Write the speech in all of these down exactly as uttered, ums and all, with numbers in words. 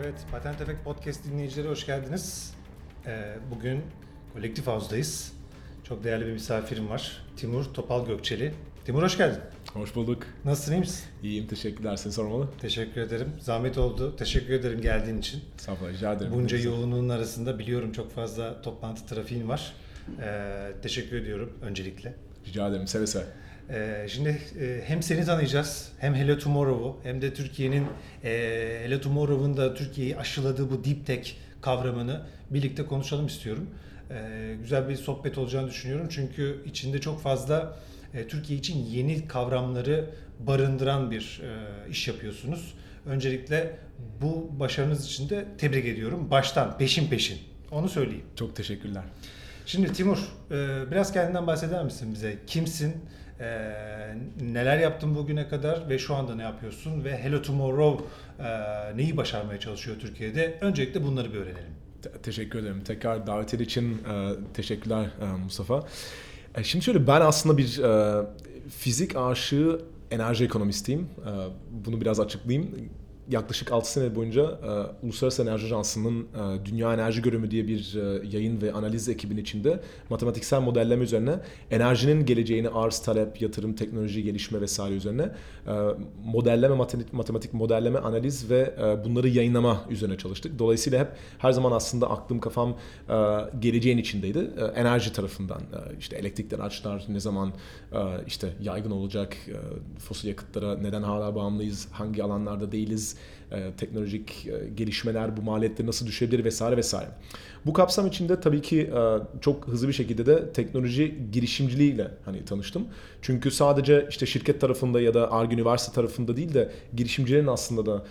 Evet, Patent Effect Podcast dinleyicileri hoş geldiniz. Ee, bugün Kolektif House'dayız. Çok değerli bir misafirim var. Timur Topal Gökçeli. Timur hoş geldin. Hoş bulduk. Nasılsın, iyi misin? İyiyim, teşekkürler. Seni sormalı. Teşekkür ederim. Zahmet oldu. Teşekkür ederim geldiğin için. Sağ ol, rica ederim. Bunca yoğunluğun arasında biliyorum çok fazla toplantı trafiğin var. Ee, teşekkür ediyorum öncelikle. Rica ederim, seve seve. Ee, şimdi e, hem seni tanıyacağız, hem Hello Tomorrow'u, hem de Türkiye'nin e, Hello Tomorrow'un da Türkiye'yi aşıladığı bu Deep Tech kavramını birlikte konuşalım istiyorum. E, güzel bir sohbet olacağını düşünüyorum çünkü içinde çok fazla e, Türkiye için yeni kavramları barındıran bir e, iş yapıyorsunuz. Öncelikle bu başarınız için de tebrik ediyorum. Baştan, peşin peşin. Onu söyleyeyim. Çok teşekkürler. Şimdi Timur, e, biraz kendinden bahseder misin bize? Kimsin? Ee, neler yaptın bugüne kadar ve şu anda ne yapıyorsun ve Hello Tomorrow e, neyi başarmaya çalışıyor Türkiye'de? Öncelikle bunları bir öğrenelim. Te- teşekkür ederim. Tekrar davetin için e, teşekkürler e, Mustafa. E, şimdi şöyle, ben aslında bir e, fizik aşığı enerji ekonomistiyim. E, bunu biraz açıklayayım. Yaklaşık altı sene boyunca e, Uluslararası Enerji Ajansı'nın e, Dünya Enerji Görümü diye bir e, yayın ve analiz ekibinin içinde matematiksel modelleme üzerine enerjinin geleceğini arz, talep, yatırım, teknoloji, gelişme vesaire üzerine e, modelleme, matematik, matematik modelleme, analiz ve e, bunları yayınlama üzerine çalıştık. Dolayısıyla hep her zaman aslında aklım, kafam e, geleceğin içindeydi. E, enerji tarafından e, işte elektrikli araçlar ne zaman e, işte yaygın olacak, e, fosil yakıtlara neden hala bağımlıyız, hangi alanlarda değiliz, teknolojik gelişmeler bu maliyetleri nasıl düşebilir vesaire vesaire. Bu kapsam içinde tabii ki çok hızlı bir şekilde de teknoloji girişimciliğiyle hani tanıştım. Çünkü sadece işte şirket tarafında ya da Ar-Ge Üniversitesi tarafında değil de girişimcilerin aslında da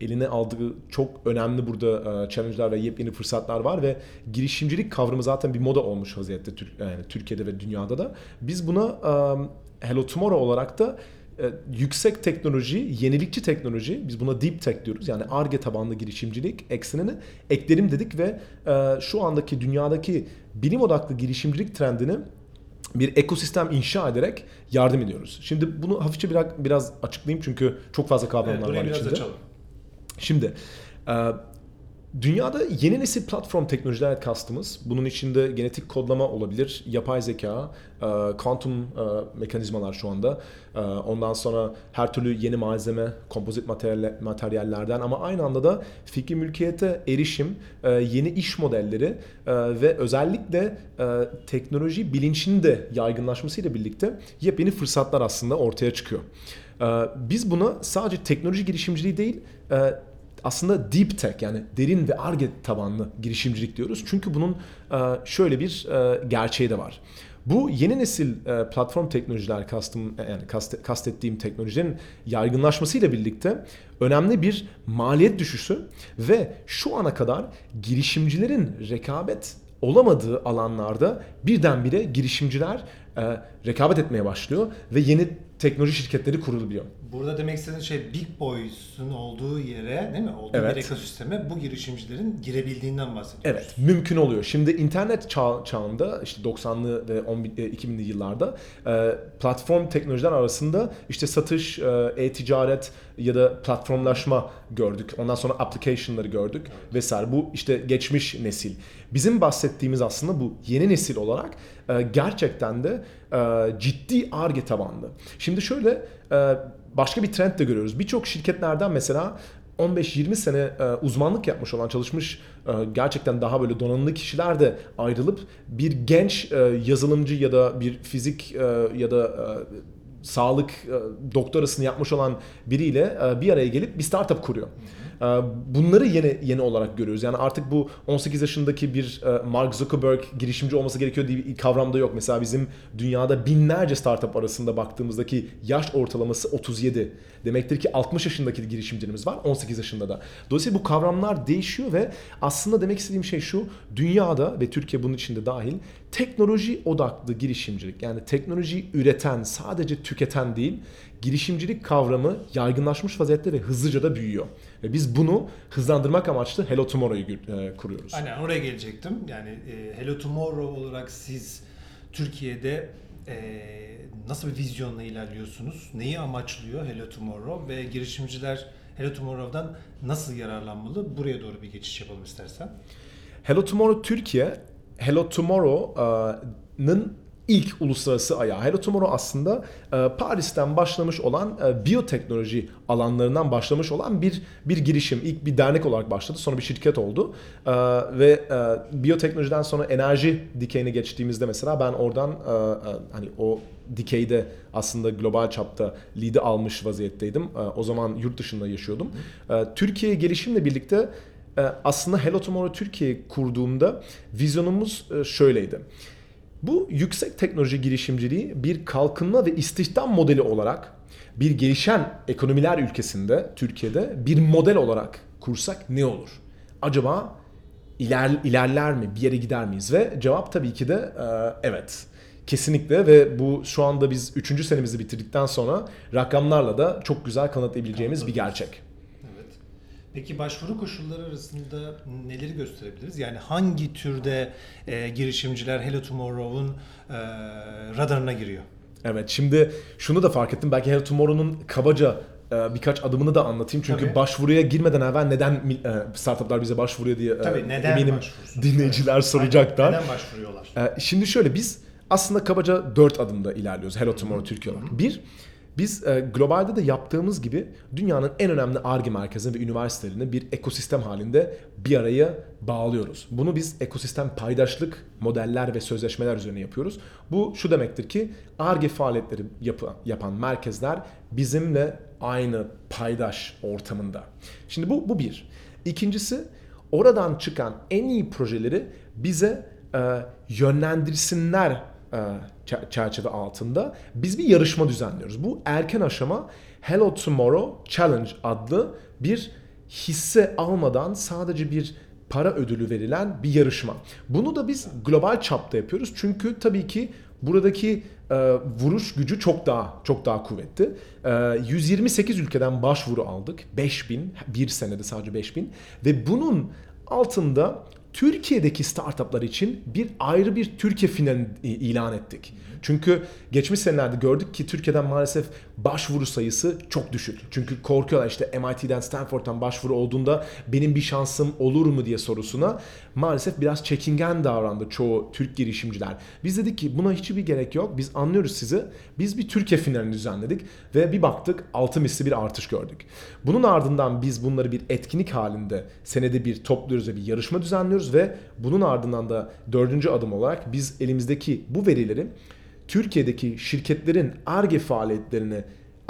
eline aldığı çok önemli burada challenge'lar ve yepyeni fırsatlar var ve girişimcilik kavramı zaten bir moda olmuş vaziyette yani Türkiye'de ve dünyada da. Biz buna Hello Tomorrow olarak da yüksek teknoloji, yenilikçi teknoloji, biz buna deep tech diyoruz. Yani Ar-Ge tabanlı girişimcilik eksenini eklerim dedik ve şu andaki dünyadaki bilim odaklı girişimcilik trendini bir ekosistem inşa ederek yardım ediyoruz. Şimdi bunu hafifçe biraz, biraz açıklayayım çünkü çok fazla kavramlar evet, var içinde. Biraz açalım. Şimdi dünyada yeni nesil platform teknolojilerle kastımız, bunun içinde genetik kodlama olabilir, yapay zeka, kuantum mekanizmalar şu anda. Ondan sonra her türlü yeni malzeme, kompozit materyallerden ama aynı anda da fikri mülkiyete erişim, yeni iş modelleri ve özellikle teknoloji bilincinin de yaygınlaşmasıyla birlikte yepyeni fırsatlar aslında ortaya çıkıyor. Biz buna sadece teknoloji girişimciliği değil, aslında deep tech yani derin ve Ar-Ge tabanlı girişimcilik diyoruz. Çünkü bunun şöyle bir gerçeği de var. Bu yeni nesil platform teknolojiler kastım, yani kast, kastettiğim teknolojilerin yaygınlaşmasıyla birlikte önemli bir maliyet düşüşü ve şu ana kadar girişimcilerin rekabet olamadığı alanlarda birdenbire girişimciler rekabet etmeye başlıyor ve yeni teknoloji şirketleri kuruluyor. Burada demek istediğin şey Big Boys'un olduğu yere, değil mi? Olduğu evet. Bir ekosisteme bu girişimcilerin girebildiğinden bahsediyoruz. Evet, mümkün oluyor. Şimdi internet çağ, çağında işte doksanlı ve iki binli yıllarda platform teknolojiler arasında işte satış, e-ticaret ya da platformlaşma gördük. Ondan sonra application'ları gördük vesaire. Bu işte geçmiş nesil. Bizim bahsettiğimiz aslında bu yeni nesil olarak gerçekten de ciddi Ar-Ge tabanlı. Şimdi şöyle başka bir trend de görüyoruz. Birçok şirketlerden mesela on beş yirmi sene uzmanlık yapmış olan, çalışmış gerçekten daha böyle donanımlı kişiler de ayrılıp bir genç yazılımcı ya da bir fizik ya da sağlık doktorasını yapmış olan biriyle bir araya gelip bir startup kuruyor. Bunları yeni yeni olarak görüyoruz. Yani artık bu on sekiz yaşındaki bir Mark Zuckerberg girişimci olması gerekiyor diye bir kavramda yok. Mesela bizim dünyada binlerce startup arasında baktığımızdaki yaş ortalaması otuz yedi. Demektir ki altmış yaşındaki girişimcilerimiz var, on sekiz yaşında da. Dolayısıyla bu kavramlar değişiyor ve aslında demek istediğim şey şu, dünyada ve Türkiye bunun içinde dahil teknoloji odaklı girişimcilik, yani teknolojiyi üreten, sadece tüketen değil, girişimcilik kavramı yaygınlaşmış vaziyette ve hızlıca da büyüyor. Ve biz bunu hızlandırmak amaçlı Hello Tomorrow'yu kuruyoruz. Aynen, oraya gelecektim. Yani Hello Tomorrow olarak siz Türkiye'de nasıl bir vizyonla ilerliyorsunuz? Neyi amaçlıyor Hello Tomorrow ve girişimciler Hello Tomorrow'dan nasıl yararlanmalı? Buraya doğru bir geçiş yapalım istersen. Hello Tomorrow Türkiye, Hello Tomorrow'nın ilk uluslararası ayağı. Hello Tomorrow aslında Paris'ten başlamış olan biyoteknoloji alanlarından başlamış olan bir bir girişim. İlk bir dernek olarak başladı, sonra bir şirket oldu ve biyoteknolojiden sonra enerji dikeyine geçtiğimizde mesela ben oradan hani o dikeyde aslında global çapta lead'i almış vaziyetteydim. O zaman yurt dışında yaşıyordum. Türkiye'ye gelişimle birlikte aslında Hello Tomorrow Türkiye'yi kurduğumda vizyonumuz şöyleydi. Bu yüksek teknoloji girişimciliği bir kalkınma ve istihdam modeli olarak bir gelişen ekonomiler ülkesinde, Türkiye'de bir model olarak kursak ne olur? Acaba iler, ilerler mi? Bir yere gider miyiz? Ve cevap tabii ki de e, evet. Kesinlikle ve bu şu anda biz üçüncü senemizi bitirdikten sonra rakamlarla da çok güzel kanıtlayabileceğimiz bir gerçek. Evet. Peki başvuru koşulları arasında neleri gösterebiliriz? Yani hangi türde e, girişimciler Hello Tomorrow'un e, radarına giriyor? Evet, şimdi şunu da fark ettim. Belki Hello Tomorrow'un kabaca birkaç adımını da anlatayım çünkü tabii. Başvuruya girmeden evvel neden startuplar bize başvuruyor diye tabii, eminim dinleyiciler evet. soracaklar. Neden başvuruyorlar? Şimdi şöyle biz aslında kabaca dört adımda ilerliyoruz Hello Tomorrow Türkiye olarak. Bir, biz globalde de yaptığımız gibi dünyanın en önemli Ar-Ge merkezini ve üniversitelerini bir ekosistem halinde bir araya bağlıyoruz. Bunu biz ekosistem paydaşlık modeller ve sözleşmeler üzerine yapıyoruz. Bu şu demektir ki Ar-Ge faaliyetleri yapı, yapan merkezler bizimle aynı paydaş ortamında. Şimdi bu, bu bir. İkincisi oradan çıkan en iyi projeleri bize e, yönlendirsinler e, çerçeve altında biz bir yarışma düzenliyoruz. Bu erken aşama Hello Tomorrow Challenge adlı bir hisse almadan sadece bir para ödülü verilen bir yarışma. Bunu da biz global çapta yapıyoruz. Çünkü tabii ki buradaki e, vuruş gücü çok daha çok daha kuvvetli. E, yüz yirmi sekiz ülkeden başvuru aldık. beş bin bir senede sadece beş bin ve bunun altında Türkiye'deki startuplar için bir ayrı bir Türkiye finali ilan ettik. Çünkü geçmiş senelerde gördük ki Türkiye'den maalesef başvuru sayısı çok düşük. Çünkü korkuyorlar işte M I T'den, Stanford'dan başvuru olduğunda benim bir şansım olur mu diye sorusuna maalesef biraz çekingen davrandı çoğu Türk girişimciler. Biz dedik ki buna hiçbir gerek yok. Biz anlıyoruz sizi. Biz bir Türkiye finalini düzenledik ve bir baktık altı misli bir artış gördük. Bunun ardından biz bunları bir etkinlik halinde senede bir topluyoruz ve bir yarışma düzenliyoruz ve bunun ardından da dördüncü adım olarak biz elimizdeki bu verileri Türkiye'deki şirketlerin Ar-Ge faaliyetlerini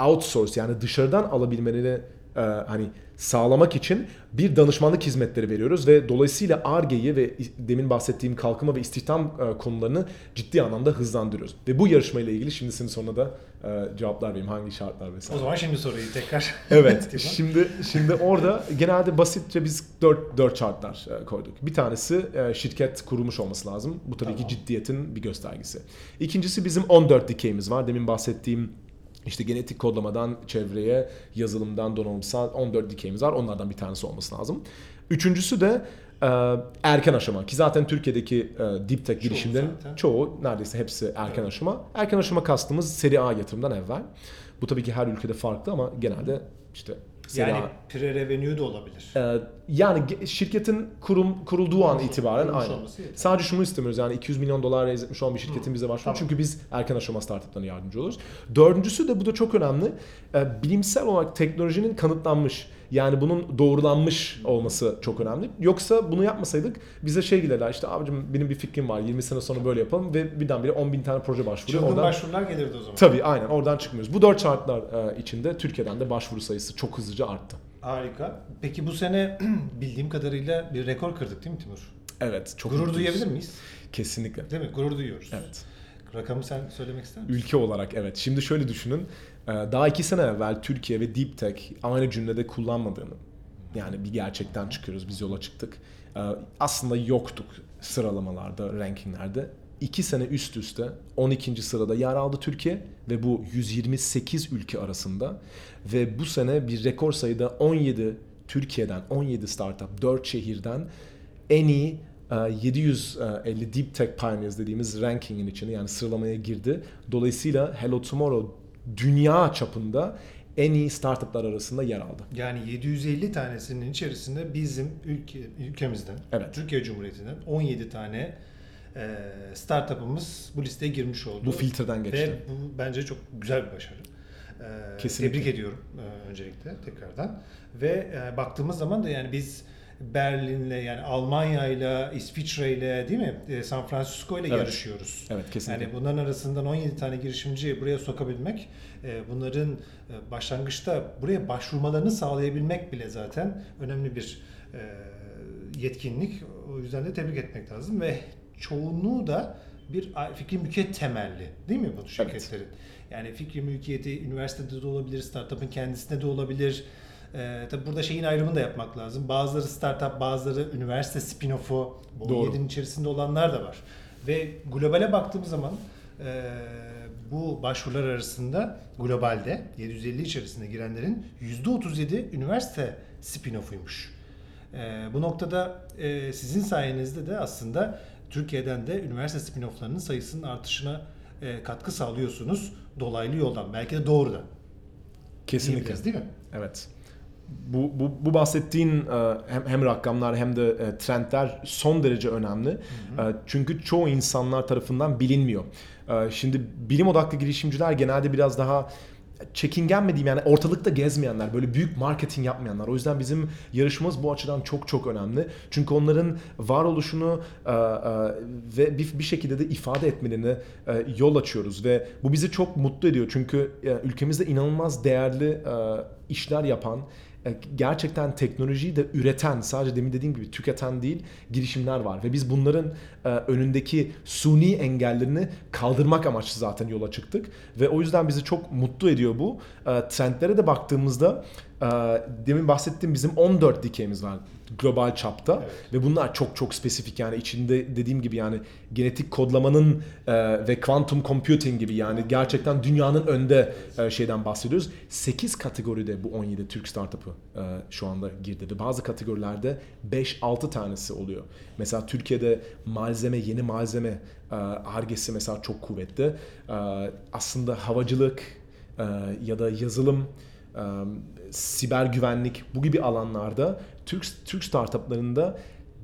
outsource yani dışarıdan alabilmelerini e, hani sağlamak için bir danışmanlık hizmetleri veriyoruz ve dolayısıyla Ar-Ge'yi ve demin bahsettiğim kalkınma ve istihdam e, konularını ciddi anlamda hızlandırıyoruz. Ve bu yarışmayla ilgili şimdi senin sonuna da e, cevaplar vereyim hangi şartlar vesaire. O zaman şimdi soruyu tekrar. Evet. şimdi şimdi orada genelde basitçe biz dört, dört şartlar e, koyduk. Bir tanesi e, şirket kurulmuş olması lazım. Bu tabii tamam. ki ciddiyetin bir göstergesi. İkincisi bizim on dört dikeyimiz var. Demin bahsettiğim İşte genetik kodlamadan çevreye, yazılımdan donanımsal on dört dikeyimiz var. Onlardan bir tanesi olması lazım. Üçüncüsü de e, erken aşama ki zaten Türkiye'deki e, deep tech girişimlerin çoğu neredeyse hepsi erken evet. aşama. Erken aşama kastımız seri A yatırımdan evvel. Bu tabii ki her ülkede farklı ama genelde işte seri yani A. Yani pre-revenue de olabilir. E, yani şirketin kurum, kurulduğu an itibaren aynı. Sadece şunu istemiyoruz yani iki yüz milyon dolar raise etmiş olan bir şirketin bize başvuru. Tamam. Çünkü biz erken aşama startuplarına yardımcı oluruz. Dördüncüsü de bu da çok önemli. E, bilimsel olarak teknolojinin kanıtlanmış yani bunun doğrulanmış olması çok önemli. Yoksa bunu yapmasaydık bize şey gelirler işte abicim benim bir fikrim var yirmi sene sonra böyle yapalım ve birdenbire on bin tane proje başvuruyor. Çılgın oradan başvurular gelirdi o zaman. Tabii aynen oradan çıkmıyoruz. Bu dört şartlar e, içinde Türkiye'den de başvuru sayısı çok hızlıca arttı. Harika. Peki bu sene bildiğim kadarıyla bir rekor kırdık değil mi Timur? Evet. Çok gurur mutluyuz. Duyabilir miyiz? Kesinlikle. Değil mi? Gurur duyuyoruz. Evet. Rakamı sen söylemek ister misin? Ülke olarak evet. Şimdi şöyle düşünün. Daha iki sene evvel Türkiye ve Deep Tech aynı cümlede kullanmadığını yani bir gerçekten çıkıyoruz. Biz yola çıktık. Aslında yoktuk sıralamalarda, rankinglerde. İki sene üst üste on ikinci sırada yer aldı Türkiye ve bu yüz yirmi sekiz ülke arasında ve bu sene bir rekor sayıda on yedi Türkiye'den on yedi startup dört şehirden en iyi yedi yüz elli Deep Tech Pioneers dediğimiz rankingin içine yani sıralamaya girdi. Dolayısıyla Hello Tomorrow dünya çapında en iyi startuplar arasında yer aldı. Yani yedi yüz elli tanesinin içerisinde bizim ülke, ülkemizden, evet, Türkiye Cumhuriyeti'nden on yedi tane e, startup'ımız bu listeye girmiş oldu. Bu filtreden geçti. Ve bu bence çok güzel bir başarı. E, Kesinlikle. Tebrik ediyorum e, öncelikle tekrardan. Ve e, baktığımız zaman da yani biz Berlin'le, yani Almanya'yla, İsviçre'yle, değil mi? E, San Francisco'yla, evet, yarışıyoruz. Evet, kesinlikle. Yani bunların arasından on yedi tane girişimciyi buraya sokabilmek, e, bunların e, başlangıçta buraya başvurmalarını sağlayabilmek bile zaten önemli bir e, yetkinlik. O yüzden de tebrik etmek lazım ve çoğunluğu da bir fikri mülkiyet temelli, değil mi bu şirketlerin? Evet. Yani fikri mülkiyeti üniversitede de olabilir, startup'ın kendisinde de olabilir. Ee, tabii burada şeyin ayrımını da yapmak lazım. Bazıları startup, bazıları üniversite spin-off'u, bu yedinin içerisinde olanlar da var. Ve globale baktığımız zaman e, bu başvurular arasında globalde yedi yüz elli içerisinde girenlerin yüzde otuz yedi üniversite spin-off'uymuş. E, bu noktada e, sizin sayenizde de aslında Türkiye'den de üniversite spin-off'larının sayısının artışına e, katkı sağlıyorsunuz. Dolaylı yoldan, belki de doğrudan. Kesinlikle. Değil mi? Evet. Bu, bu, bu bahsettiğin hem, hem rakamlar hem de trendler son derece önemli. Hı hı. Çünkü çoğu insanlar tarafından bilinmiyor. Şimdi bilim odaklı girişimciler genelde biraz daha çekingen mi diyeyim, yani ortalıkta gezmeyenler, böyle büyük marketing yapmayanlar. O yüzden bizim yarışmamız bu açıdan çok çok önemli. Çünkü onların varoluşunu e, e, ve bir, bir şekilde de ifade etmelerini e, yol açıyoruz ve bu bizi çok mutlu ediyor. Çünkü e, ülkemizde inanılmaz değerli e, işler yapan, gerçekten teknolojiyi de üreten, sadece demin dediğim gibi tüketen değil, girişimler var. Ve biz bunların önündeki suni engellerini kaldırmak amaçlı zaten yola çıktık. Ve o yüzden bizi çok mutlu ediyor bu. Trendlere de baktığımızda, demin bahsettiğim bizim on dört dikeyimiz var global çapta, evet, ve bunlar çok çok spesifik, yani içinde dediğim gibi yani genetik kodlamanın e, ve quantum computing gibi, yani gerçekten dünyanın önde e, şeyden bahsediyoruz. sekiz kategoride bu on yedi Türk startup'ı e, şu anda girdi ve bazı kategorilerde beş altı tanesi oluyor. Mesela Türkiye'de malzeme, yeni malzeme Ar-Ge'si e, mesela çok kuvvetli. E, aslında havacılık e, ya da yazılım, E, siber güvenlik, bu gibi alanlarda Türk Türk startuplarında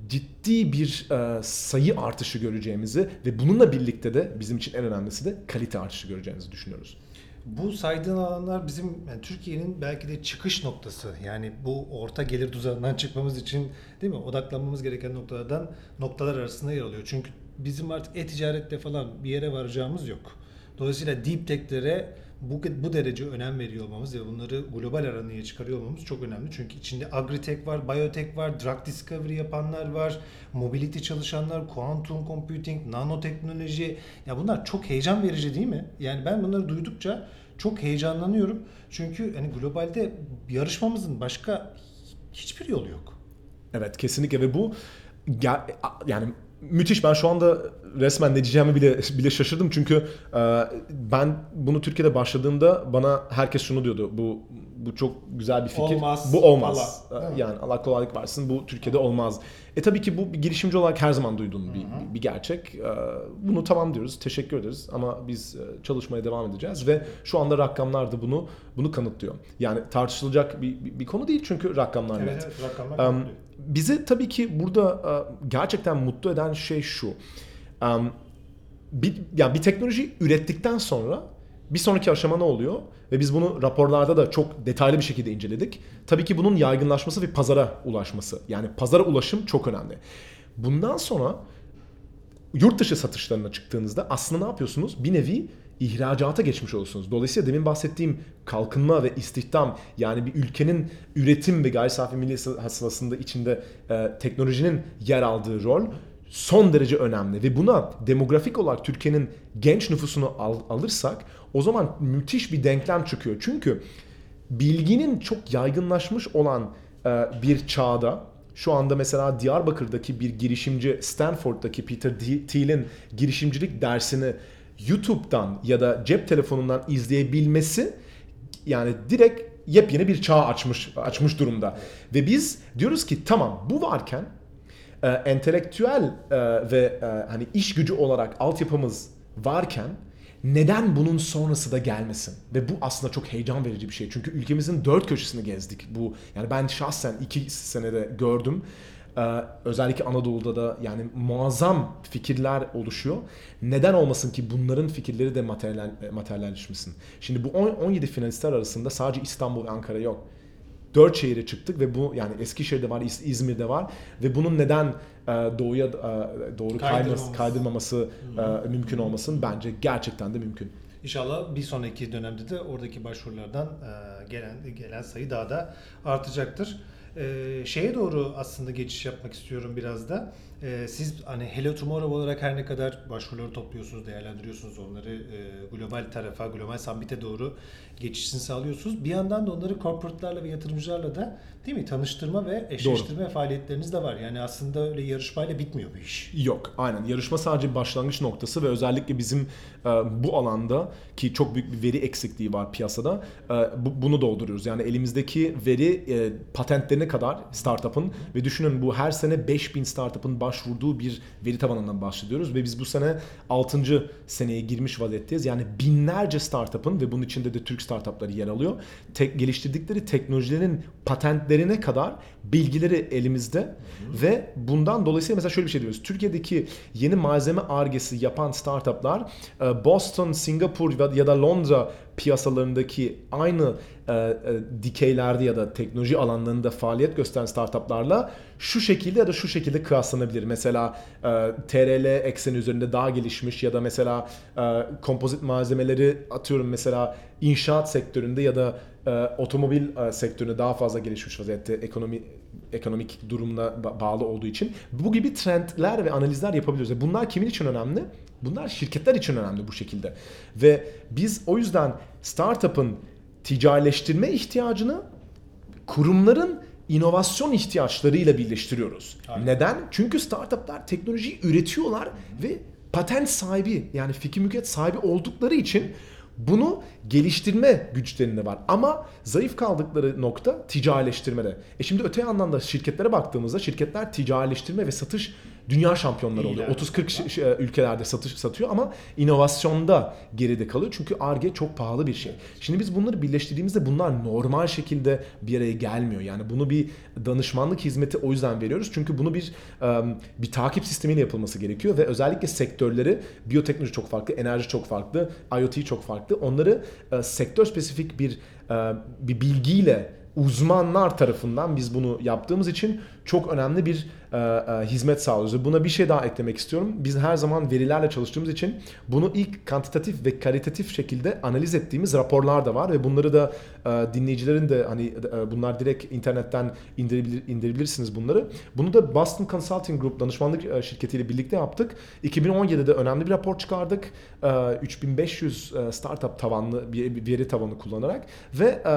ciddi bir e, sayı artışı göreceğimizi ve bununla birlikte de bizim için en önemlisi de kalite artışı göreceğimizi düşünüyoruz. Bu saydığın alanlar bizim, yani Türkiye'nin belki de çıkış noktası. Yani bu orta gelir tuzağından çıkmamız için, değil mi, odaklanmamız gereken noktalardan noktalar arasında yer alıyor. Çünkü bizim artık e-ticarette falan bir yere varacağımız yok. Dolayısıyla deep tech'lere Bu, bu derece önem veriyor olmamız ve bunları global aranaya çıkarıyor olmamız çok önemli. Çünkü içinde agritech var, biotech var, drug discovery yapanlar var, mobility çalışanlar, quantum computing, nanoteknoloji. Ya bunlar çok heyecan verici, değil mi? Yani ben bunları duydukça çok heyecanlanıyorum. Çünkü hani globalde yarışmamızın başka hiçbir yolu yok. Evet, kesinlikle ve bu yani müthiş. Ben şu anda resmen ne diyeceğimi bile bile şaşırdım çünkü e, ben bunu Türkiye'de başladığımda bana herkes şunu diyordu: bu bu çok güzel bir fikir, olmaz, bu olmaz, Allah, yani Allah kolaylık versin, bu Türkiye'de olmaz. E tabii ki bu bir girişimci olarak her zaman duyduğum bir, bir gerçek. E, bunu tamam diyoruz, teşekkür ederiz ama biz çalışmaya devam edeceğiz ve şu anda rakamlar da bunu bunu kanıtlıyor. Yani tartışılacak bir bir, bir konu değil çünkü rakamlar, evet, net. Evet, rakamlar um, bizi tabii ki burada uh, gerçekten mutlu eden şey şu. Um, bir, yani bir teknolojiyi ürettikten sonra bir sonraki aşama ne oluyor? Ve biz bunu raporlarda da çok detaylı bir şekilde inceledik. Tabii ki bunun yaygınlaşması ve pazara ulaşması. Yani pazara ulaşım çok önemli. Bundan sonra yurt dışı satışlarına çıktığınızda aslında ne yapıyorsunuz? Bir nevi ihracata geçmiş olursunuz. Dolayısıyla demin bahsettiğim kalkınma ve istihdam, yani bir ülkenin üretim ve gayri safi milli hasılasında içinde e, teknolojinin yer aldığı rol son derece önemli ve buna demografik olarak Türkiye'nin genç nüfusunu al, alırsak o zaman müthiş bir denklem çıkıyor. Çünkü bilginin çok yaygınlaşmış olan e, bir çağda, şu anda mesela Diyarbakır'daki bir girişimci, Stanford'daki Peter Thiel'in girişimcilik dersini YouTube'dan ya da cep telefonundan izleyebilmesi, yani direkt yepyeni bir çağ açmış açmış durumda. Ve biz diyoruz ki tamam, bu varken e, entelektüel e, ve e, hani iş gücü olarak altyapımız varken neden bunun sonrası da gelmesin? Ve bu aslında çok heyecan verici bir şey. Çünkü ülkemizin dört köşesini gezdik. Bu, yani ben şahsen iki senede gördüm. Ee, özellikle Anadolu'da da yani muazzam fikirler oluşuyor. Neden olmasın ki bunların fikirleri de materyal, materyalleşmesin? Şimdi bu on yedi finalistler arasında sadece İstanbul ve Ankara yok. Dört şehire çıktık ve bu, yani Eskişehir'de var, İz- İzmir'de var ve bunun neden e, doğuya e, doğru kaydırmaması, kaydırmaması e, mümkün olmasın, bence gerçekten de mümkün. İnşallah bir sonraki dönemde de oradaki başvurulardan e, gelen gelen sayı daha da artacaktır. E, şeye doğru aslında geçiş yapmak istiyorum biraz da. E, siz hani Hello Tomorrow olarak her ne kadar başvuruları topluyorsunuz, değerlendiriyorsunuz onları, e, global tarafa, global summit'e doğru geçişini sağlıyorsunuz. Bir yandan da onları corporate'larla ve yatırımcılarla da, değil mi, tanıştırma ve eşleştirme doğru. faaliyetleriniz de var. Yani aslında öyle yarışmayla bitmiyor bu iş. Yok, aynen. Yarışma sadece bir başlangıç noktası ve özellikle bizim e, bu alanda ki çok büyük bir veri eksikliği var piyasada, e, bu, bunu dolduruyoruz. Yani elimizdeki veri e, patentlerine kadar startup'ın ve düşünün bu her sene beş bin startup'ın başvurduğu bir veri tabanından bahsediyoruz ve biz bu sene altıncı seneye girmiş vaziyetteyiz. Yani binlerce startup'ın ve bunun içinde de Türk startup'ları yer alıyor. Tek, geliştirdikleri teknolojilerin patentlerine kadar bilgileri elimizde. Hı-hı. Ve bundan dolayısıyla mesela şöyle bir şey diyoruz. Türkiye'deki yeni malzeme argesi yapan startup'lar Boston, Singapur ya da Londra piyasalarındaki aynı e, e, dikeylerde ya da teknoloji alanlarında faaliyet gösteren startuplarla şu şekilde ya da şu şekilde kıyaslanabilir. Mesela e, T R L ekseni üzerinde daha gelişmiş ya da mesela e, kompozit malzemeleri, atıyorum mesela inşaat sektöründe ya da e, otomobil e, sektöründe daha fazla gelişmiş vaziyette, ekonomi ekonomik durumla ba- bağlı olduğu için. Bu gibi trendler ve analizler yapabiliyoruz. Bunlar kimin için önemli? Bunlar şirketler için önemli bu şekilde. Ve biz o yüzden startup'ın ticarileştirme ihtiyacını kurumların inovasyon ihtiyaçlarıyla birleştiriyoruz. Aynen. Neden? Çünkü startup'lar teknolojiyi üretiyorlar ve patent sahibi, yani fikir mülkiyet sahibi oldukları için bunu geliştirme güçlerinde var. Ama zayıf kaldıkları nokta ticarileştirmede. E şimdi öte yandan da şirketlere baktığımızda şirketler ticarileştirme ve satış dünya şampiyonları oluyor. otuz kırk ülkelerde satış satıyor ama inovasyonda geride kalıyor. Çünkü Ar-Ge çok pahalı bir şey. Şimdi biz bunları birleştirdiğimizde bunlar normal şekilde bir araya gelmiyor. Yani bunu bir danışmanlık hizmeti o yüzden veriyoruz. Çünkü bunu bir bir takip sistemiyle yapılması gerekiyor ve özellikle sektörleri, biyoteknoloji çok farklı, enerji çok farklı, IoT çok farklı. Onları sektör spesifik bir bir bilgiyle uzmanlar tarafından biz bunu yaptığımız için çok önemli bir e, e, hizmet sağlıyoruz. Buna bir şey daha eklemek istiyorum. Biz her zaman verilerle çalıştığımız için bunu ilk kantitatif ve kalitatif şekilde analiz ettiğimiz raporlar da var ve bunları da e, dinleyicilerin de hani e, bunlar direkt internetten indirebilir, indirebilirsiniz bunları. Bunu da Boston Consulting Group danışmanlık e, şirketiyle birlikte yaptık. iki bin on yedide önemli bir rapor çıkardık. E, üç bin beş yüz e, startup tavanlı bir veri tabanı kullanarak ve e,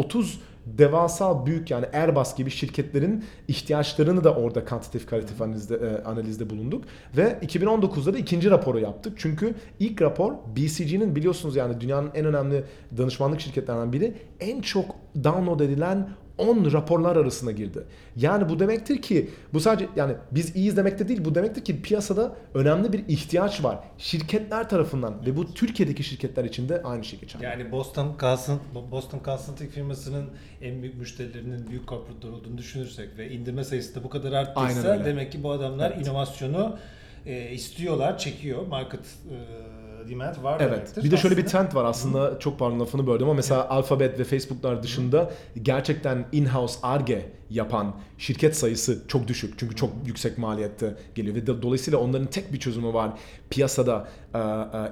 otuz devasa büyük, yani Airbus gibi şirketlerin ihtiyaçlarını da orada kantitatif kalitatif analizde, analizde bulunduk. Ve iki bin on dokuzda da ikinci raporu yaptık. Çünkü ilk rapor B C G'nin, biliyorsunuz yani dünyanın en önemli danışmanlık şirketlerinden biri, en çok download edilen on raporlar arasına girdi. Yani bu demektir ki bu sadece yani biz iyiyiz demek de değil, bu demektir ki piyasada önemli bir ihtiyaç var şirketler tarafından. Evet. Ve bu Türkiye'deki şirketler için de aynı şey geçerli. Yani Boston Consult, Boston Consulting firmasının en büyük müşterilerinin büyük corporate'lar olduğunu düşünürsek ve indirme sayısı da bu kadar arttıysa demek ki bu adamlar, evet, inovasyonu e, istiyorlar, çekiyor, market e, demand var. Evet. Demektir. Bir de şöyle aslında bir trend var aslında. Hı-hı. Çok pardon lafını böldüm ama mesela, evet, Alphabet ve Facebook'lar dışında, hı-hı, gerçekten in-house Ar-Ge yapan şirket sayısı çok düşük. Çünkü çok yüksek maliyette geliyor ve dolayısıyla onların tek bir çözümü var piyasada e, e,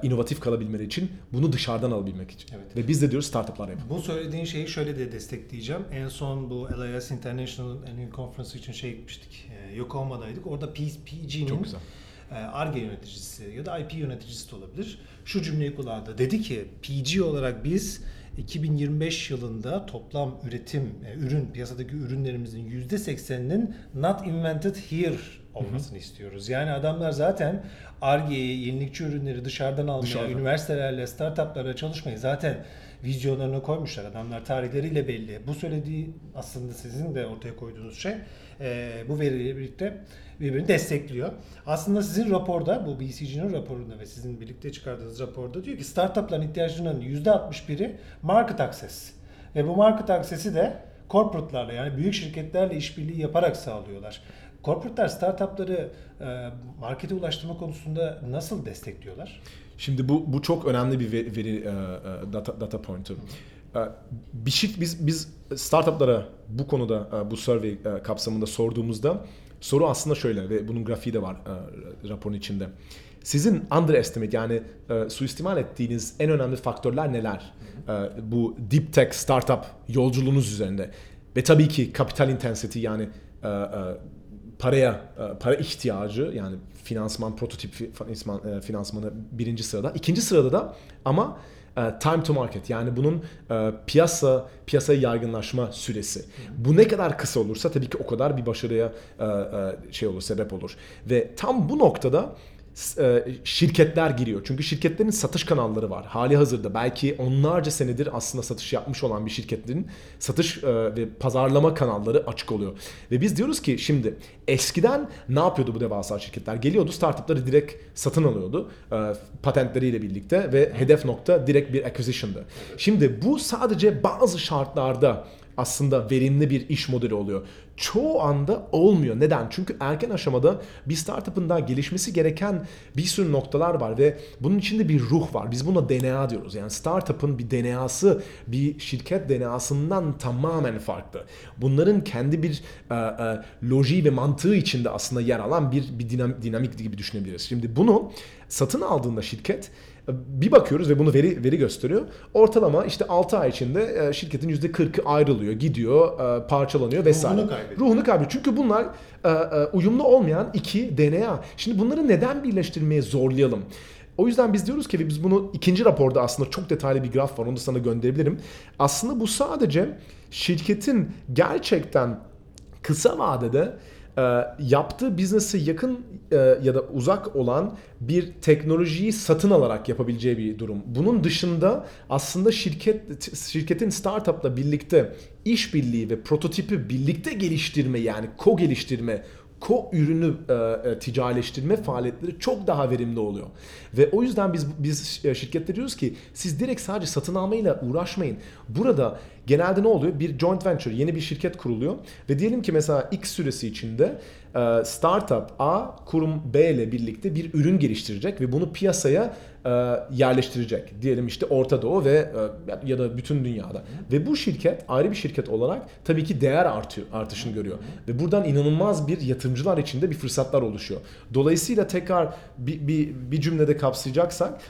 inovatif kalabilmeleri için, bunu dışarıdan alabilmek için. Evet. Ve biz de diyoruz startup'lar yapın. Bu söylediğin şeyi şöyle de destekleyeceğim. En son bu L I S International Annual Conference için şey gitmiştik. E, Yokohama'daydık. Orada P G N'nin çok güzel. Ar-Ge yöneticisi ya da I P yöneticisi de olabilir. Şu cümleyi kullandı. Dedi ki P G olarak biz iki bin yirmi beş yılında toplam üretim, ürün, piyasadaki ürünlerimizin yüzde sekseninin not invented here olmasını, hı-hı, istiyoruz. Yani adamlar zaten Ar-Ge'yi, yenilikçi ürünleri dışarıdan almaya, dışarıdan, üniversitelerle, startuplarla çalışmayı zaten vizyonlarına koymuşlar. Adamlar tarihleriyle belli. Bu söylediği aslında sizin de ortaya koyduğunuz şey e, bu veriyle birlikte birbirini destekliyor. Aslında sizin raporda, bu B C G'nin raporunda ve sizin birlikte çıkardığınız raporda diyor ki startupların ihtiyacının yüzde altmış biri market access. Ve bu market access'i de corporate'larla, yani büyük şirketlerle işbirliği yaparak sağlıyorlar. Corporate'lar startupları markete ulaştırma konusunda nasıl destekliyorlar? Şimdi bu bu çok önemli bir veri, data data point'u. Bir şey, biz biz startuplara bu konuda bu survey kapsamında sorduğumuzda soru aslında şöyle ve bunun grafiği de var raporun içinde. Sizin underestimate, yani e, suistimal ettiğiniz en önemli faktörler neler? E, bu deep tech startup yolculuğunuz üzerinde. Ve tabii ki capital intensity, yani e, e, paraya, e, para ihtiyacı, yani finansman, prototip finansman, e, finansmanı birinci sırada. İkinci sırada da ama e, time to market, yani bunun e, piyasa piyasaya yaygınlaşma süresi. Bu ne kadar kısa olursa tabii ki o kadar bir başarıya e, e, şey olur, sebep olur. Ve tam bu noktada şirketler giriyor. Çünkü şirketlerin satış kanalları var. Hali hazırda belki onlarca senedir aslında satış yapmış olan bir şirketlerin satış ve pazarlama kanalları açık oluyor. Ve biz diyoruz ki şimdi eskiden ne yapıyordu bu devasa şirketler? Geliyordu, startupları direkt satın alıyordu. Patentleriyle birlikte ve hedef nokta direkt bir acquisition'dı. Şimdi bu sadece bazı şartlarda aslında verimli bir iş modeli oluyor. Çoğu anda olmuyor. Neden? Çünkü erken aşamada bir startup'ın daha gelişmesi gereken bir sürü noktalar var ve bunun içinde bir ruh var. Biz buna D N A diyoruz. Yani startup'ın bir D N A'sı bir şirket D N A'sından tamamen farklı. Bunların kendi bir e, e, lojiği ve mantığı içinde aslında yer alan bir, bir dinamik, dinamik gibi düşünebiliriz. Şimdi bunu satın aldığında şirket, bir bakıyoruz ve bunu veri veri gösteriyor. Ortalama işte altı ay içinde şirketin yüzde kırkı ayrılıyor, gidiyor, parçalanıyor vesaire. Ruhunu kaybediyor. Ruhunu kaybediyor. Çünkü bunlar uyumlu olmayan iki D N A. Şimdi bunları neden birleştirmeye zorlayalım? O yüzden biz diyoruz ki, biz bunu ikinci raporda aslında çok detaylı bir graf var. Onu da sana gönderebilirim. Aslında bu sadece şirketin gerçekten kısa vadede yaptığı biznesi yakın ya da uzak olan bir teknolojiyi satın alarak yapabileceği bir durum. Bunun dışında aslında şirket şirketin startupla birlikte işbirliği ve prototipi birlikte geliştirme, yani co-geliştirme, co-ürünü e, ticarileştirme faaliyetleri çok daha verimli oluyor. Ve o yüzden biz biz şirketlere diyoruz ki siz direkt sadece satın almayla uğraşmayın. Burada genelde ne oluyor? Bir joint venture, yeni bir şirket kuruluyor ve diyelim ki mesela X süresi içinde e, startup A, kurum B ile birlikte bir ürün geliştirecek ve bunu piyasaya e, yerleştirecek. Diyelim işte Orta Doğu ve e, ya da bütün dünyada. Ve bu şirket ayrı bir şirket olarak tabii ki değer artıyor, artışını görüyor. Ve buradan inanılmaz bir yatırımcılar için de bir fırsatlar oluşuyor. Dolayısıyla tekrar bir, bir, bir cümlede kapsayacaksak,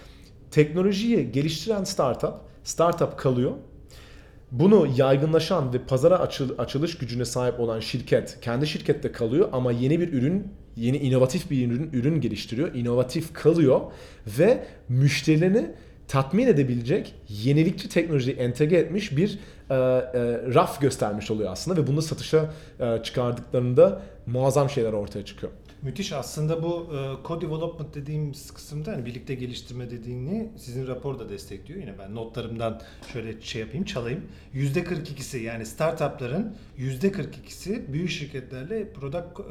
teknolojiyi geliştiren startup, startup kalıyor. Bunu yaygınlaşan ve pazara açıl, açılış gücüne sahip olan şirket kendi şirkette kalıyor ama yeni bir ürün, yeni inovatif bir ürün, ürün geliştiriyor. İnovatif kalıyor ve müşterilerini tatmin edebilecek yenilikçi teknolojiyi entegre etmiş bir e, e, raf göstermiş oluyor aslında ve bunu satışa e, çıkardıklarında muazzam şeyler ortaya çıkıyor. Müthiş. Aslında bu e, co-development dediğimiz kısımda, hani birlikte geliştirme dediğini sizin rapor da destekliyor. Yine ben notlarımdan şöyle şey yapayım, çalayım. yüzde kırk ikisi, yani startupların yüzde kırk ikisi büyük şirketlerle product, e,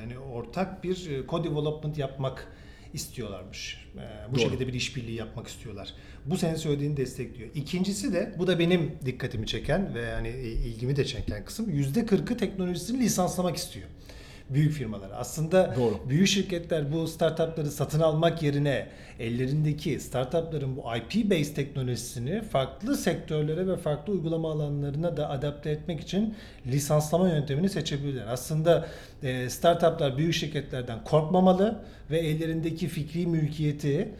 yani ortak bir co-development yapmak istiyorlarmış. Ee, bu Doğru. şekilde bir işbirliği yapmak istiyorlar. Bu senin söylediğini destekliyor. İkincisi de, bu da benim dikkatimi çeken ve hani ilgimi de çeken kısım, yüzde kırkı teknolojisini lisanslamak istiyor büyük firmalar. Aslında Doğru. büyük şirketler bu startupları satın almak yerine ellerindeki startupların bu I P-based teknolojisini farklı sektörlere ve farklı uygulama alanlarına da adapte etmek için lisanslama yöntemini seçebilirler. Aslında startuplar büyük şirketlerden korkmamalı ve ellerindeki fikri mülkiyeti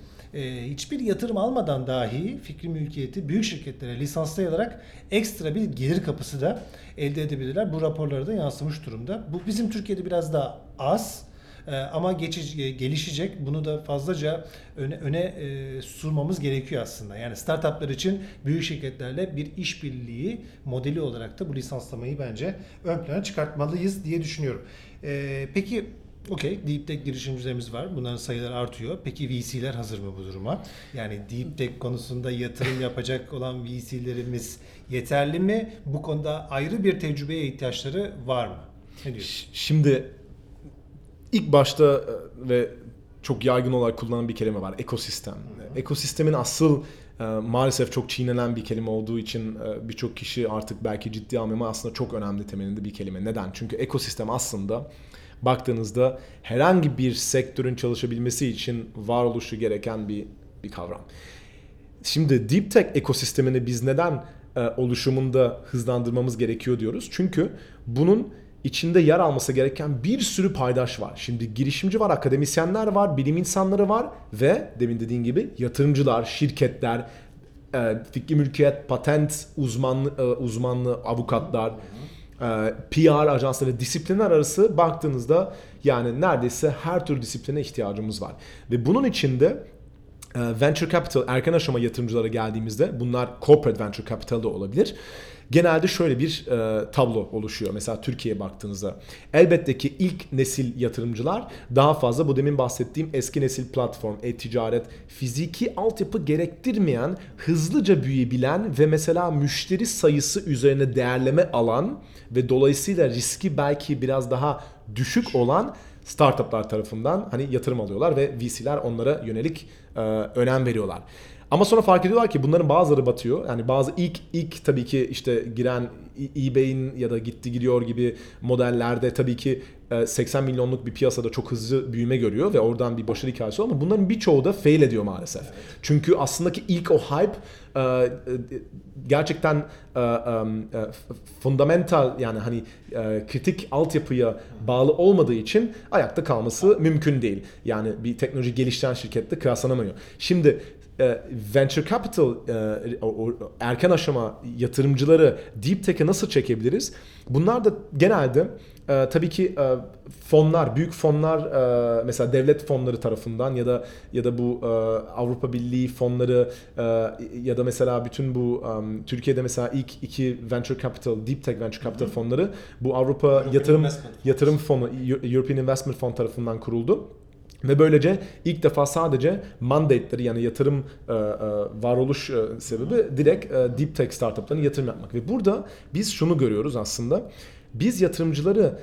hiçbir yatırım almadan dahi fikri mülkiyeti büyük şirketlere lisanslayarak ekstra bir gelir kapısı da elde edebilirler. Bu raporlara da yansımış durumda. Bu bizim Türkiye'de biraz daha az ama geçici, gelişecek. Bunu da fazlaca öne, öne sürmemiz gerekiyor aslında. Yani startuplar için büyük şirketlerle bir işbirliği modeli olarak da bu lisanslamayı bence ön plana çıkartmalıyız diye düşünüyorum. Peki Okey, Deep Tech girişimcilerimiz var. Bunların sayılar artıyor. Peki V C'ler hazır mı bu duruma? Yani Deep Tech konusunda yatırım yapacak olan V C'lerimiz yeterli mi? Bu konuda ayrı bir tecrübeye ihtiyaçları var mı? Ne diyorsun? Şimdi ilk başta ve çok yaygın olarak kullanılan bir kelime var. Ekosistem. Hı-hı. Ekosistemin asıl maalesef çok çiğnenen bir kelime olduğu için birçok kişi artık belki ciddiye almıyor ama aslında çok önemli temelinde bir kelime. Neden? Çünkü ekosistem aslında baktığınızda herhangi bir sektörün çalışabilmesi için varoluşu gereken bir bir kavram. Şimdi Deep Tech ekosistemini biz neden oluşumunda hızlandırmamız gerekiyor diyoruz? Çünkü bunun İçinde yer alması gereken bir sürü paydaş var. Şimdi girişimci var, akademisyenler var, bilim insanları var ve demin dediğin gibi yatırımcılar, şirketler, fikri mülkiyet, patent uzmanlı, uzmanlı avukatlar, P R ajansları, disiplinler arası baktığınızda yani neredeyse her tür disipline ihtiyacımız var. Ve bunun içinde venture capital, erken aşama yatırımcılara geldiğimizde bunlar corporate venture capital da olabilir. Genelde şöyle bir e, tablo oluşuyor. Mesela Türkiye'ye baktığınızda elbette ki ilk nesil yatırımcılar daha fazla bu demin bahsettiğim eski nesil platform, e-ticaret, fiziki altyapı gerektirmeyen, hızlıca büyüyebilen ve mesela müşteri sayısı üzerine değerleme alan ve dolayısıyla riski belki biraz daha düşük olan startuplar tarafından hani yatırım alıyorlar ve V C'ler onlara yönelik e, önem veriyorlar. Ama sonra fark ediyorlar ki bunların bazıları batıyor. Yani bazı ilk ilk tabii ki işte giren eBay'in ya da gitti gidiyor gibi modellerde tabii ki seksen milyonluk bir piyasada çok hızlı büyüme görüyor ve oradan bir başarı hikayesi oluyor. Ama bunların birçoğu da fail ediyor maalesef. Evet. Çünkü aslında ki ilk o hype gerçekten fundamental yani hani kritik altyapıya bağlı olmadığı için ayakta kalması mümkün değil. Yani bir teknoloji geliştiren şirkette kıyaslanamıyor. Şimdi venture capital erken aşama yatırımcıları deep tech'e nasıl çekebiliriz? Bunlar da genelde tabii ki fonlar, büyük fonlar mesela devlet fonları tarafından ya da ya da bu Avrupa Birliği fonları ya da mesela bütün bu Türkiye'de mesela ilk iki venture capital, deep tech venture capital fonları bu Avrupa European yatırım yatırım fonu European Investment Fund tarafından kuruldu. Ve böylece ilk defa sadece mandate'leri yani yatırım varoluş sebebi direkt deep tech startup'larına yatırım yapmak. Ve burada biz şunu görüyoruz aslında. Biz yatırımcıları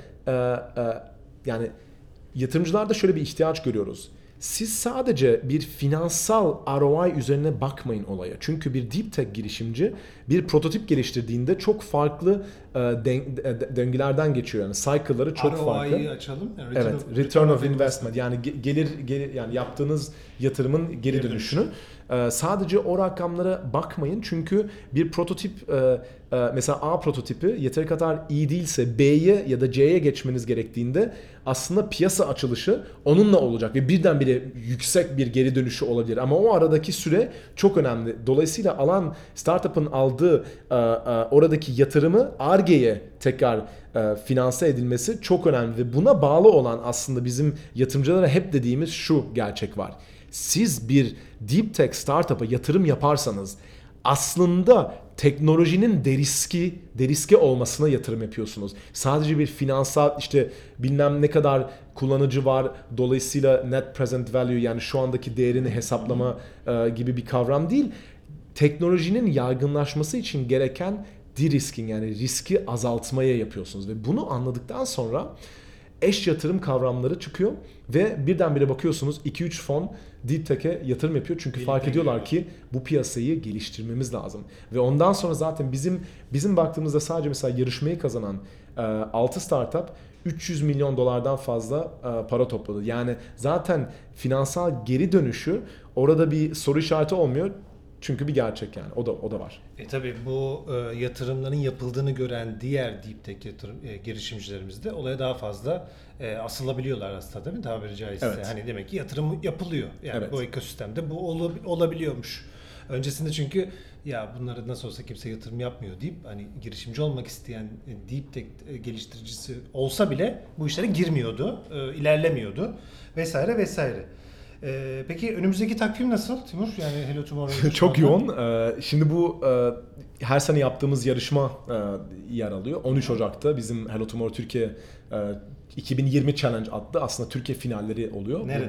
yani yatırımcılarda şöyle bir ihtiyaç görüyoruz. Siz sadece bir finansal R O I üzerine bakmayın olaya. Çünkü bir deep tech girişimci bir prototip geliştirdiğinde çok farklı döngülerden geçiyor. Yani cycle'ları çok R O I'yi farklı. R O I'yi açalım. Yani return, evet, return, return of investment. investment. Yani gelir, gelir yani yaptığınız yatırımın geri, geri dönüşünü. Dönüşüm. Sadece o rakamlara bakmayın çünkü bir prototip mesela A prototipi yeteri kadar iyi değilse B'ye ya da C'ye geçmeniz gerektiğinde aslında piyasa açılışı onunla olacak ve birdenbire yüksek bir geri dönüşü olabilir ama o aradaki süre çok önemli. Dolayısıyla alan startup'ın aldığı oradaki yatırımı Ar-Ge'ye tekrar finanse edilmesi çok önemli ve buna bağlı olan aslında bizim yatırımcılara hep dediğimiz şu gerçek var. Siz bir deep tech startup'a yatırım yaparsanız aslında teknolojinin de riski, de riske olmasına yatırım yapıyorsunuz. Sadece bir finansal işte bilmem ne kadar kullanıcı var dolayısıyla net present value yani şu andaki değerini hesaplama gibi bir kavram değil. Teknolojinin yaygınlaşması için gereken de-risking yani riski azaltmaya yapıyorsunuz ve bunu anladıktan sonra eş yatırım kavramları çıkıyor ve birdenbire bakıyorsunuz iki üç fon deep tech'e yatırım yapıyor. Çünkü Bilmiyorum. fark ediyorlar ki bu piyasayı geliştirmemiz lazım. Ve ondan sonra zaten bizim bizim baktığımızda sadece mesela yarışmayı kazanan altı startup üç yüz milyon dolardan fazla para topladı. Yani zaten finansal geri dönüşü orada bir soru işareti olmuyor. Çünkü bir gerçek yani o da o da var. E tabii bu e, yatırımların yapıldığını gören diğer deep tech yatırım e, girişimcilerimiz de olaya daha fazla e, asılabiliyorlar aslında değil mi? Tabiri caizse evet. Hani demek ki yatırım yapılıyor. Yani evet. Bu ekosistemde bu ol, olabiliyormuş. Öncesinde çünkü ya bunları nasıl olsa kimse yatırım yapmıyor deyip hani girişimci olmak isteyen deep tech geliştiricisi olsa bile bu işlere girmiyordu, e, ilerlemiyordu vesaire vesaire. Ee, peki önümüzdeki takvim nasıl Timur? Yani Hello Tomorrow'un çok yoğun. Ee, şimdi bu e, her sene yaptığımız yarışma e, yer alıyor. on üç Ocak'ta bizim Hello Tomorrow Türkiye e, iki bin yirmi Challenge adlı aslında Türkiye finalleri oluyor. Nerede?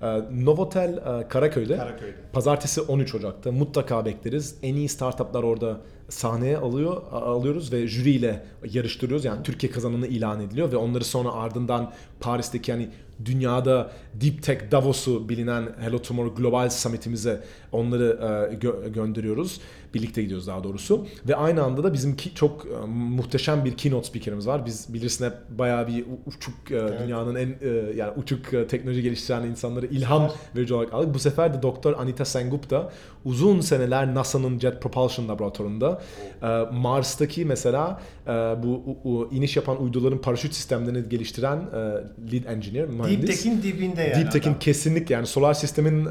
Burada e, Novotel e, Karaköy'de. Karaköy'de. Pazartesi on üç Ocak'ta mutlaka bekleriz. En iyi startuplar orada sahneye alıyor alıyoruz ve jüriyle yarıştırıyoruz. Yani Türkiye kazananı ilan ediliyor ve onları sonra ardından Paris'teki hani dünyada Deep Tech Davos'u bilinen Hello Tomorrow Global Summit'imize onları e, gö- gönderiyoruz. Birlikte gidiyoruz daha doğrusu. Ve aynı anda da bizim ki, çok e, muhteşem bir keynote speaker'imiz var. Biz bilirsin hep bayağı bir uçuk e, evet. dünyanın en e, yani uçuk e, teknoloji geliştiren insanları ilham verici olarak aldık. Bu sefer de Doktor Anita Sengupta uzun seneler NASA'nın Jet Propulsion Laboratory'ında e, Mars'taki mesela e, bu u, iniş yapan uyduların paraşüt sistemlerini geliştiren e, lead engineer, mühendis. Deep Tech'in dibinde yani. Deep Tech'in kesinlikle yani solar sistemin e,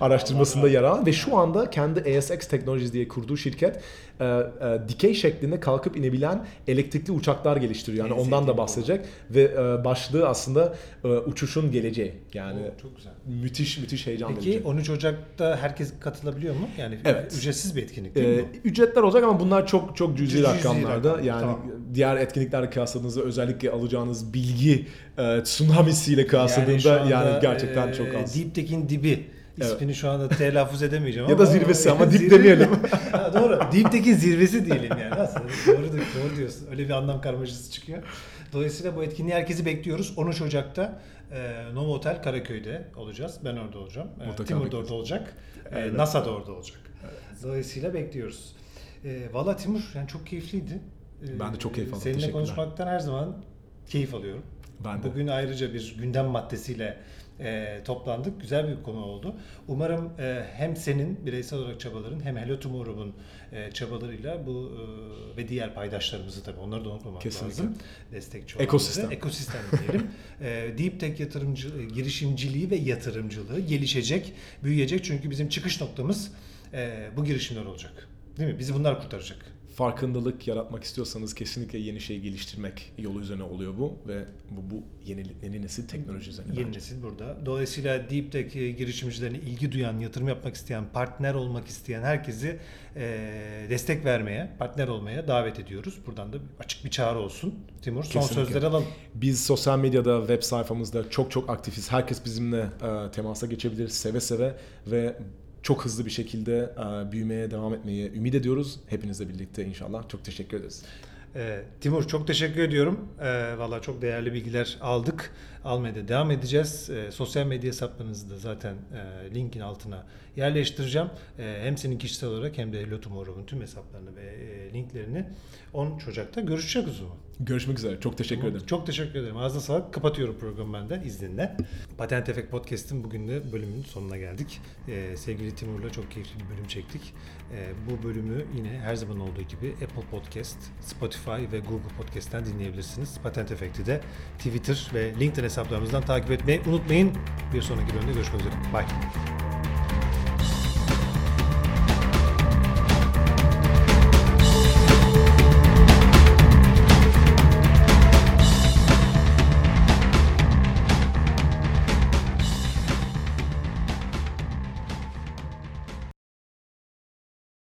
araştırmasında yer alan ve şu anda kendi A S X Technologies diye kurduğu şirket e, e, dikey şeklinde kalkıp inebilen elektrikli uçaklar geliştiriyor. Yani ondan da bahsedecek ve e, başlığı aslında e, uçuşun geleceği. Yani o, çok güzel. Müthiş müthiş heyecan verici. Peki gelecek. on üç Ocak'ta herkes katılabiliyor mu? Yani evet. Ücretsiz bir etkinlik değil mi? E, ücretler olacak ama bunlar çok çok cüzi, cüzi rakamlarda. Rakam. Yani tamam. Diğer etkinliklerle kıyasladığınızda özellikle alacağınız bilgi e, tsunamisiyle kıyasladığında yani, yani gerçekten e, çok az. Deep Tech'in dibi. İsmini evet. şu anda telaffuz edemeyeceğim ya ama. Ya da zirvesi ama dip demeyelim. Doğru. Dip'teki zirvesi diyelim yani. Aslında doğru, doğru diyorsun. Öyle bir anlam karmaşası çıkıyor. Dolayısıyla bu etkinliği herkesi bekliyoruz. on üç Ocak'ta e, Novotel Karaköy'de olacağız. Ben orada olacağım. E, Timur da orada olacak. E, NASA da orada olacak. Evet. Dolayısıyla bekliyoruz. E, Valla Timur yani çok keyifliydi. E, ben de çok keyif aldım. Seninle konuşmaktan her zaman keyif alıyorum. Ben de. Bugün ayrıca bir gündem maddesiyle E, toplandık. Güzel bir konu oldu. Umarım e, hem senin bireysel olarak çabaların hem Hello Tomorrow'un e, çabalarıyla bu e, ve diğer paydaşlarımızı tabii onları da unutmamak kesinlikle lazım. Destekçi olanları. Ekosistem. Ekosistem diyelim. E, Deep Tech yatırımcı, e, girişimciliği ve yatırımcılığı gelişecek, büyüyecek. Çünkü bizim çıkış noktamız e, bu girişimler olacak. Değil mi? Bizi bunlar kurtaracak. Farkındalık yaratmak istiyorsanız kesinlikle yeni şey geliştirmek yolu üzerine oluyor bu ve bu, bu yeni, yeni nesil teknoloji üzerine. Yeni bence. Nesil burada. Dolayısıyla Deep Tech girişimcilerine ilgi duyan, yatırım yapmak isteyen, partner olmak isteyen herkesi e, destek vermeye, partner olmaya davet ediyoruz. Buradan da açık bir çağrı olsun. Timur, kesinlikle. Son sözleri alalım. Biz sosyal medyada, web sayfamızda çok çok aktifiz. Herkes bizimle e, temasa geçebilir seve seve ve çok hızlı bir şekilde büyümeye devam etmeyi ümit ediyoruz. Hepinizle birlikte inşallah. Çok teşekkür ederiz. Ee, Timur çok teşekkür ediyorum. Ee, Valla çok değerli bilgiler aldık. Almaya da devam edeceğiz. Ee, sosyal medya hesaplarınızı da zaten e, linkin altına yerleştireceğim. E, hem senin kişisel olarak hem de Hello Tomorrow'un tüm hesaplarını ve e, linklerini on Ocak'ta görüşeceğiz o zaman. Görüşmek üzere. Çok teşekkür tamam. ederim. Çok teşekkür ederim. Ağzına sağlık. Kapatıyorum programı ben de izninle. Patent Effect Podcast'ın bugün de bölümünün sonuna geldik. Ee, sevgili Timur'la çok keyifli bir bölüm çektik. Ee, bu bölümü yine her zaman olduğu gibi Apple Podcast, Spotify ve Google Podcast'ten dinleyebilirsiniz. Patent Effect'i de Twitter ve LinkedIn hesaplarımızdan takip etmeyi unutmayın. Bir sonraki bölümde görüşmek üzere. Bye.